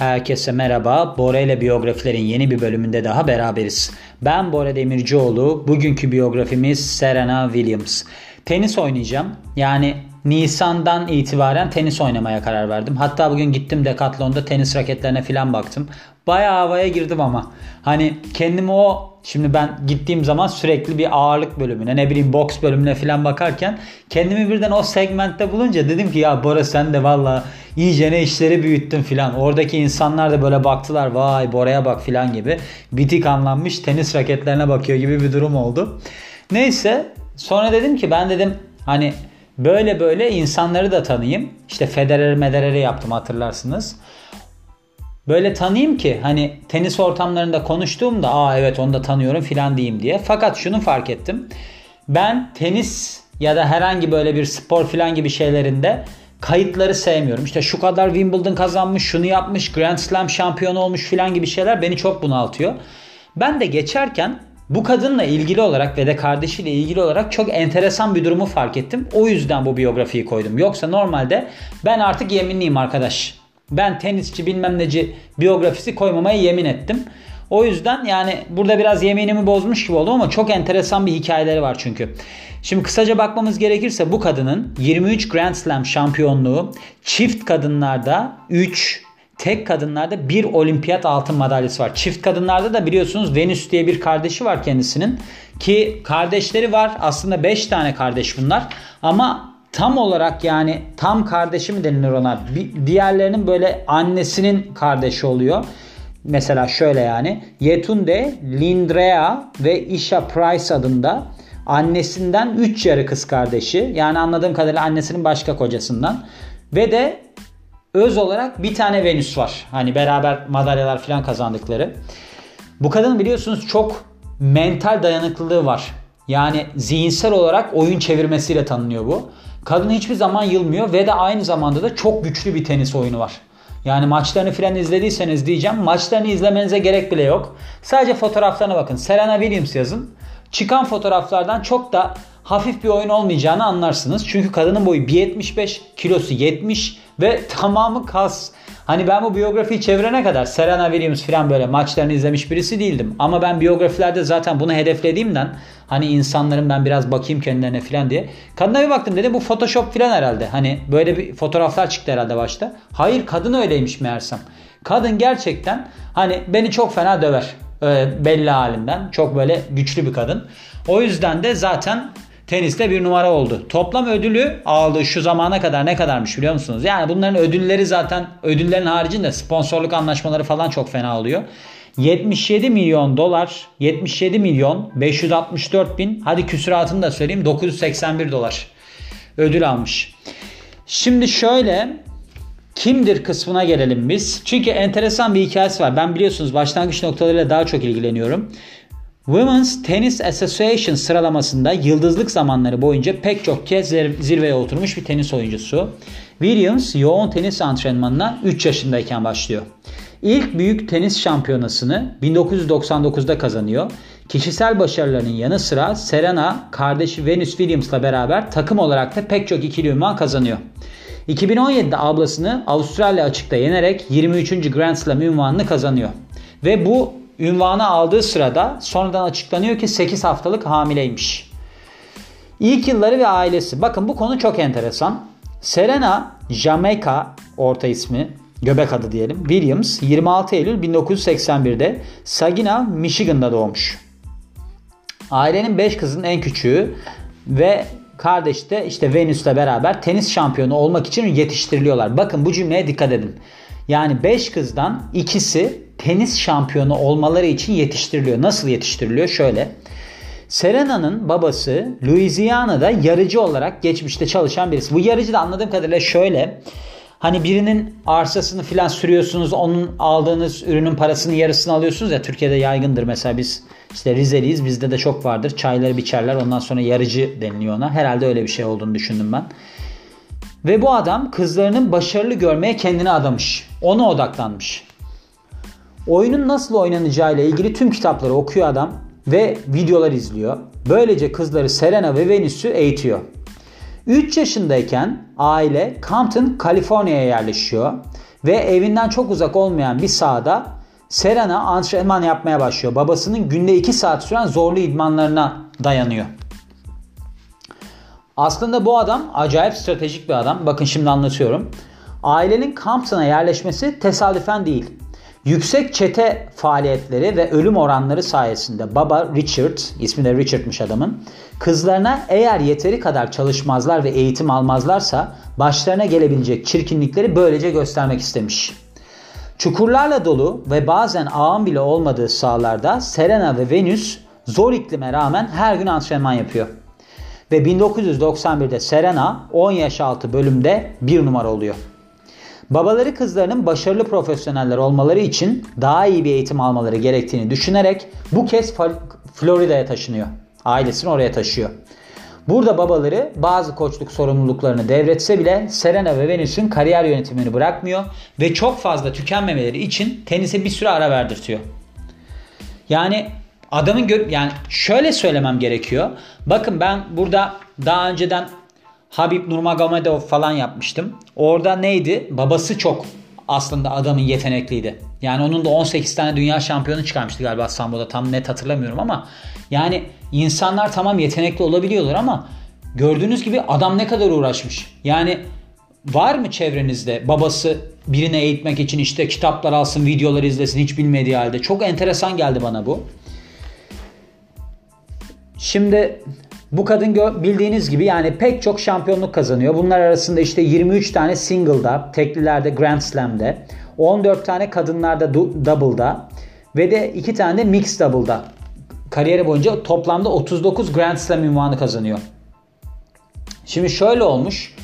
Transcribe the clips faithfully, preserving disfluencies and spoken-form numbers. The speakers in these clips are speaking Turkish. Herkese merhaba. Bora ile biyografilerin yeni bir bölümünde daha beraberiz. Ben Bora Demircioğlu. Bugünkü biyografimiz Serena Williams. Tenis oynayacağım. Yani Nisan'dan itibaren tenis oynamaya karar verdim. Hatta bugün gittim Decathlon'da tenis raketlerine falan baktım. Bayağı havaya girdim ama. Hani kendimi o şimdi ben gittiğim zaman sürekli bir ağırlık bölümüne, ne bileyim boks bölümüne falan bakarken kendimi birden o segmentte bulunca dedim ki ya Bora sen de valla iyice ne işleri büyüttün filan. Oradaki insanlar da böyle baktılar, vay Bora'ya bak filan gibi. Bitik anlanmış tenis raketlerine bakıyor gibi bir durum oldu. Neyse sonra dedim ki ben dedim hani böyle böyle insanları da tanıyayım. İşte Federer Mederer'i yaptım hatırlarsınız. Böyle tanıyayım ki hani tenis ortamlarında konuştuğumda aa evet onu da tanıyorum filan diyeyim diye. Fakat şunu fark ettim. Ben tenis ya da herhangi böyle bir spor filan gibi şeylerinde kayıtları sevmiyorum. İşte şu kadar Wimbledon kazanmış, şunu yapmış, Grand Slam şampiyonu olmuş filan gibi şeyler beni çok bunaltıyor. Ben de geçerken bu kadınla ilgili olarak ve de kardeşiyle ilgili olarak çok enteresan bir durumu fark ettim. O yüzden bu biyografiyi koydum. Yoksa normalde ben artık yeminliyim arkadaş. Ben tenisçi bilmem neci biyografisi koymamaya yemin ettim. O yüzden yani burada biraz yeminimi bozmuş gibi oldu ama çok enteresan bir hikayeleri var çünkü. Şimdi kısaca bakmamız gerekirse bu kadının yirmi üç Grand Slam şampiyonluğu, çift kadınlarda üç, tek kadınlarda bir olimpiyat altın madalyası var. Çift kadınlarda da biliyorsunuz Venus diye bir kardeşi var kendisinin. Ki kardeşleri var. Aslında beş tane kardeş bunlar. Ama tam olarak yani tam kardeşi mi denilir ona? Diğerlerinin böyle annesinin kardeşi oluyor. Mesela şöyle yani. Yetunde, Lindrea ve Isha Price adında annesinden üç yarı kız kardeşi. Yani anladığım kadarıyla annesinin başka kocasından. Ve de öz olarak bir tane Venüs var. Hani beraber madalyalar falan kazandıkları. Bu kadının biliyorsunuz çok mental dayanıklılığı var. Yani zihinsel olarak oyun çevirmesiyle tanınıyor bu. Kadın hiçbir zaman yılmıyor ve de aynı zamanda da çok güçlü bir tenis oyunu var. Yani maçlarını falan izlediyseniz diyeceğim maçlarını izlemenize gerek bile yok. Sadece fotoğraflarına bakın. Serena Williams yazın. Çıkan fotoğraflardan çok da hafif bir oyun olmayacağını anlarsınız. Çünkü kadının boyu bir yetmiş beş, kilosu yetmiş ve tamamı kas. Hani ben bu biyografiyi çevirene kadar Serena Williams falan böyle maçlarını izlemiş birisi değildim. Ama ben biyografilerde zaten bunu hedeflediğimden hani insanların ben biraz bakayım kendilerine falan diye. Kadına bir baktım dedi bu Photoshop falan herhalde. Hani böyle bir fotoğraflar çıktı herhalde başta. Hayır kadın öyleymiş meğersem. Kadın gerçekten hani beni çok fena döver. Öyle belli halinden. Çok böyle güçlü bir kadın. O yüzden de zaten teniste bir numara oldu. Toplam ödülü aldığı şu zamana kadar ne kadarmış biliyor musunuz? Yani bunların ödülleri zaten ödüllerin haricinde sponsorluk anlaşmaları falan çok fena oluyor. yetmiş yedi milyon dolar, yetmiş yedi milyon beş yüz altmış dört bin, hadi küsuratını da söyleyeyim dokuz yüz seksen bir dolar ödül almış. Şimdi şöyle kimdir kısmına gelelim biz. Çünkü enteresan bir hikayesi var. Ben biliyorsunuz başlangıç noktalarıyla daha çok ilgileniyorum. Women's Tennis Association sıralamasında yıldızlık zamanları boyunca pek çok kez zirveye oturmuş bir tenis oyuncusu. Williams yoğun tenis antrenmanına üç yaşındayken başlıyor. İlk büyük tenis şampiyonasını bin dokuz yüz doksan dokuzda kazanıyor. Kişisel başarılarının yanı sıra Serena kardeşi Venus Williams'la beraber takım olarak da pek çok ikili ünvan kazanıyor. iki bin on yedide ablasını Avustralya Açık'ta yenerek yirmi üçüncü Grand Slam ünvanını kazanıyor. Ve bu ünvanı aldığı sırada sonradan açıklanıyor ki sekiz haftalık hamileymiş. İlk yılları ve ailesi. Bakın bu konu çok enteresan. Serena Jamaika orta ismi, göbek adı diyelim. Williams yirmi altı Eylül bin dokuz yüz seksen birde Saginaw, Michigan'da doğmuş. Ailenin beş kızının en küçüğü ve kardeş de işte Venus'la beraber tenis şampiyonu olmak için yetiştiriliyorlar. Bakın bu cümleye dikkat edin. Yani beş kızdan ikisi tenis şampiyonu olmaları için yetiştiriliyor. Nasıl yetiştiriliyor? Şöyle. Serena'nın babası Louisiana'da yarıcı olarak geçmişte çalışan birisi. Bu yarıcı da anladığım kadarıyla şöyle. Hani birinin arsasını filan sürüyorsunuz. Onun aldığınız ürünün parasının yarısını alıyorsunuz ya. Türkiye'de yaygındır. Mesela biz işte Rizeliyiz. Bizde de çok vardır. Çayları biçerler. Ondan sonra yarıcı deniliyor ona. Herhalde öyle bir şey olduğunu düşündüm ben. Ve bu adam kızlarının başarılı görmeye kendini adamış. Ona odaklanmış. Oyunun nasıl oynanacağıyla ilgili tüm kitapları okuyor adam ve videolar izliyor. Böylece kızları Serena ve Venüs'ü eğitiyor. üç yaşındayken aile Compton, Kaliforniya'ya yerleşiyor ve evinden çok uzak olmayan bir sahada Serena antrenman yapmaya başlıyor. Babasının günde iki saat süren zorlu idmanlarına dayanıyor. Aslında bu adam acayip stratejik bir adam. Bakın şimdi anlatıyorum. Ailenin Compton'a yerleşmesi tesadüfen değil. Yüksek çete faaliyetleri ve ölüm oranları sayesinde baba Richard, ismi de Richard'mış adamın, kızlarına eğer yeteri kadar çalışmazlar ve eğitim almazlarsa başlarına gelebilecek çirkinlikleri böylece göstermek istemiş. Çukurlarla dolu ve bazen ağın bile olmadığı sahalarda Serena ve Venus zor iklime rağmen her gün antrenman yapıyor. Ve bin dokuz yüz doksan birde Serena on yaş altı bölümde bir numara oluyor. Babaları kızlarının başarılı profesyoneller olmaları için daha iyi bir eğitim almaları gerektiğini düşünerek bu kez Florida'ya taşınıyor. Ailesini oraya taşıyor. Burada babaları bazı koçluk sorumluluklarını devretse bile Serena ve Venus'un kariyer yönetimini bırakmıyor ve çok fazla tükenmemeleri için tenise bir süre ara verdirtiyor. Yani adamın gö- yani şöyle söylemem gerekiyor. Bakın ben burada daha önceden Habib Nurmagomedov falan yapmıştım. Orada neydi? Babası çok aslında adamın yetenekliydi. Yani onun da on sekiz tane dünya şampiyonu çıkarmıştı galiba Sambo'da. Tam net hatırlamıyorum ama yani insanlar tamam yetenekli olabiliyorlar ama gördüğünüz gibi adam ne kadar uğraşmış. Yani var mı çevrenizde babası birini eğitmek için işte kitaplar alsın, videoları izlesin hiç bilmediği halde? Çok enteresan geldi bana bu. Şimdi bu kadın bildiğiniz gibi yani pek çok şampiyonluk kazanıyor. Bunlar arasında işte yirmi üç tane single'da, teklilerde, Grand Slam'de, on dört tane kadınlarda double'da ve de iki tane de mixed double'da. Kariyeri boyunca toplamda otuz dokuz Grand Slam ünvanı kazanıyor. Şimdi şöyle olmuş.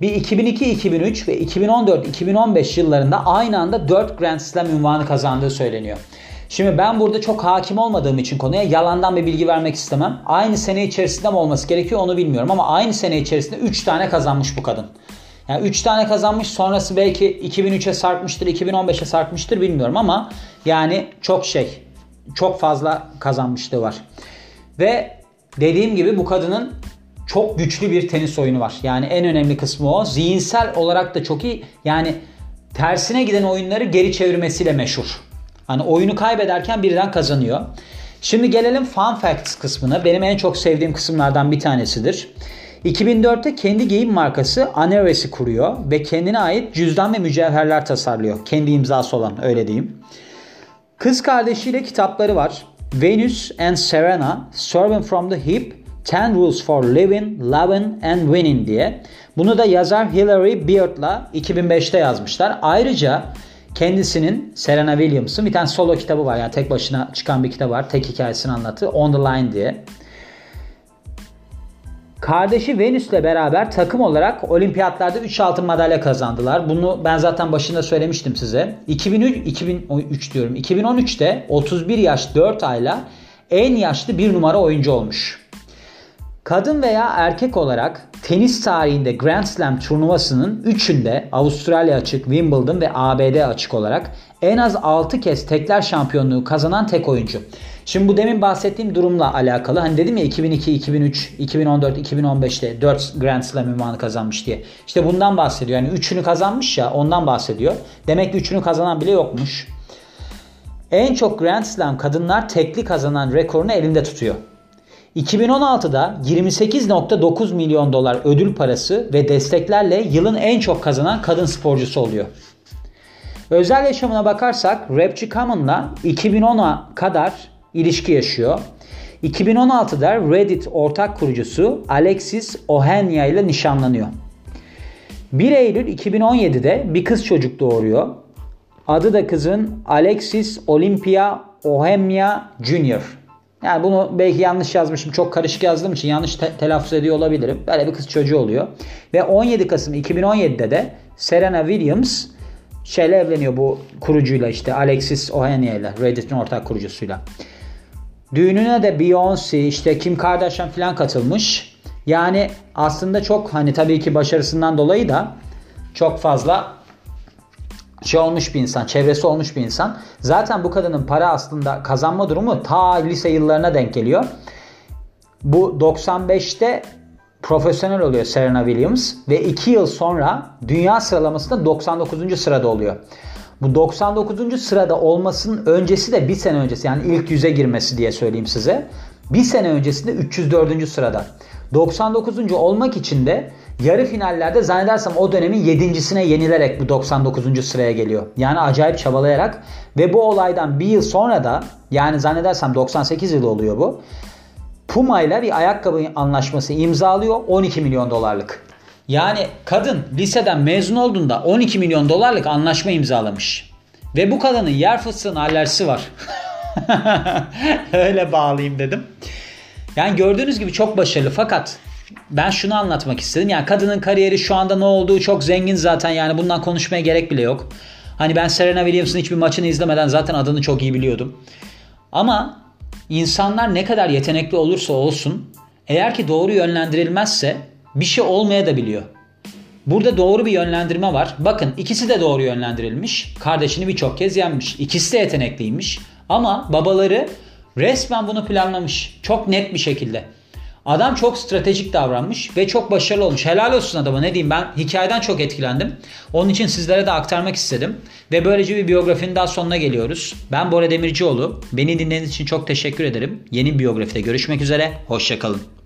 Bir iki bin iki iki bin üç ve iki bin on dört iki bin on beş yıllarında aynı anda dört Grand Slam ünvanı kazandığı söyleniyor. Şimdi ben burada çok hakim olmadığım için konuya yalandan bir bilgi vermek istemem. Aynı sene içerisinde mi olması gerekiyor onu bilmiyorum ama aynı sene içerisinde üç tane kazanmış bu kadın. Yani üç tane kazanmış, sonrası belki iki bin üçe sarkmıştır, iki bin on beşe sarkmıştır bilmiyorum ama yani çok şey, çok fazla kazanmışlığı var. Ve dediğim gibi bu kadının çok güçlü bir tenis oyunu var. Yani en önemli kısmı o. Zihinsel olarak da çok iyi. Yani tersine giden oyunları geri çevirmesiyle meşhur. Hani oyunu kaybederken birden kazanıyor. Şimdi gelelim fun facts kısmına. Benim en çok sevdiğim kısımlardan bir tanesidir. iki bin dörtte kendi giyim markası Aneres'i kuruyor ve kendine ait cüzdan ve mücevherler tasarlıyor. Kendi imzası olan, öyle diyeyim. Kız kardeşiyle kitapları var. Venus and Serena, Serving from the Hip, Ten Rules for Living, Loving and Winning diye. Bunu da yazar Hilary Beard'la iki bin beşte yazmışlar. Ayrıca kendisinin, Serena Williams'ın bir tane solo kitabı var. Yani tek başına çıkan bir kitabı var. Tek hikayesini anlattığı On The Line diye. Kardeşi Venus'le beraber takım olarak olimpiyatlarda üç altın madalya kazandılar. Bunu ben zaten başında söylemiştim size. iki bin üç, iki bin üç diyorum. iki bin on üçte otuz bir yaş dört ayla en yaşlı bir numara oyuncu olmuş. Kadın veya erkek olarak tenis tarihinde Grand Slam turnuvasının üçünde Avustralya Açık, Wimbledon ve A B D Açık olarak en az altı kez tekler şampiyonluğu kazanan tek oyuncu. Şimdi bu demin bahsettiğim durumla alakalı. Hani dedim ya iki bin iki, iki bin üç, iki bin on dört, iki bin on beşte dört Grand Slam ünvanı kazanmış diye. İşte bundan bahsediyor. Yani üçünü kazanmış ya, ondan bahsediyor. Demek ki üçünü kazanan bile yokmuş. En çok Grand Slam kadınlar tekli kazanan rekorunu elinde tutuyor. iki bin on altıda yirmi sekiz virgül dokuz milyon dolar ödül parası ve desteklerle yılın en çok kazanan kadın sporcusu oluyor. Özel yaşamına bakarsak rapçi Common'la iki bin ona kadar ilişki yaşıyor. iki bin on altıda Reddit ortak kurucusu Alexis Ohanian ile nişanlanıyor. bir Eylül iki bin on yedide bir kız çocuk doğuruyor. Adı da kızın Alexis Olympia Ohanian junior Yani bunu belki yanlış yazmışım. Çok karışık yazdığım için yanlış te- telaffuz ediyor olabilirim. Böyle bir kız çocuğu oluyor. Ve on yedi Kasım iki bin on yedide de Serena Williams şeyle evleniyor, bu kurucuyla işte Alexis Ohanian'la, Reddit'in ortak kurucusuyla. Düğününe de Beyoncé, işte Kim Kardashian falan katılmış. Yani aslında çok hani tabii ki başarısından dolayı da çok fazla şey olmuş bir insan, çevresi olmuş bir insan. Zaten bu kadının para aslında kazanma durumu ta lise yıllarına denk geliyor. Bu doksan beşte profesyonel oluyor Serena Williams ve iki yıl sonra dünya sıralamasında doksan dokuzuncu sırada oluyor. Bu doksan dokuzuncu sırada olmasının öncesi de bir sene öncesi, yani ilk yüze girmesi diye söyleyeyim size. Bir sene öncesinde üç yüz dördüncü sırada. doksan dokuzuncu olmak için de yarı finallerde zannedersem o dönemin yedincisine yenilerek bu doksan dokuzuncu sıraya geliyor. Yani acayip çabalayarak ve bu olaydan bir yıl sonra da, yani zannedersem doksan sekiz yılı oluyor bu. Puma ile bir ayakkabı anlaşması imzalıyor on iki milyon dolarlık. Yani kadın liseden mezun olduğunda on iki milyon dolarlık anlaşma imzalamış. Ve bu kadının yer fıstığının alerjisi var. Öyle bağlayayım dedim. Yani gördüğünüz gibi çok başarılı, fakat ben şunu anlatmak istedim. Yani kadının kariyeri şu anda ne olduğu çok zengin zaten, yani bundan konuşmaya gerek bile yok. Hani ben Serena Williams'ın hiçbir maçını izlemeden zaten adını çok iyi biliyordum. Ama insanlar ne kadar yetenekli olursa olsun, eğer ki doğru yönlendirilmezse bir şey olmaya da biliyor. Burada doğru bir yönlendirme var. Bakın, ikisi de doğru yönlendirilmiş. Kardeşini birçok kez yenmiş. İkisi de yetenekliymiş. Ama babaları resmen bunu planlamış. Çok net bir şekilde. Adam çok stratejik davranmış ve çok başarılı olmuş. Helal olsun adama, ne diyeyim, ben hikayeden çok etkilendim. Onun için sizlere de aktarmak istedim. Ve böylece bir biyografinin daha sonuna geliyoruz. Ben Bora Demircioğlu. Beni dinlediğiniz için çok teşekkür ederim. Yeni biyografide görüşmek üzere. Hoşça kalın.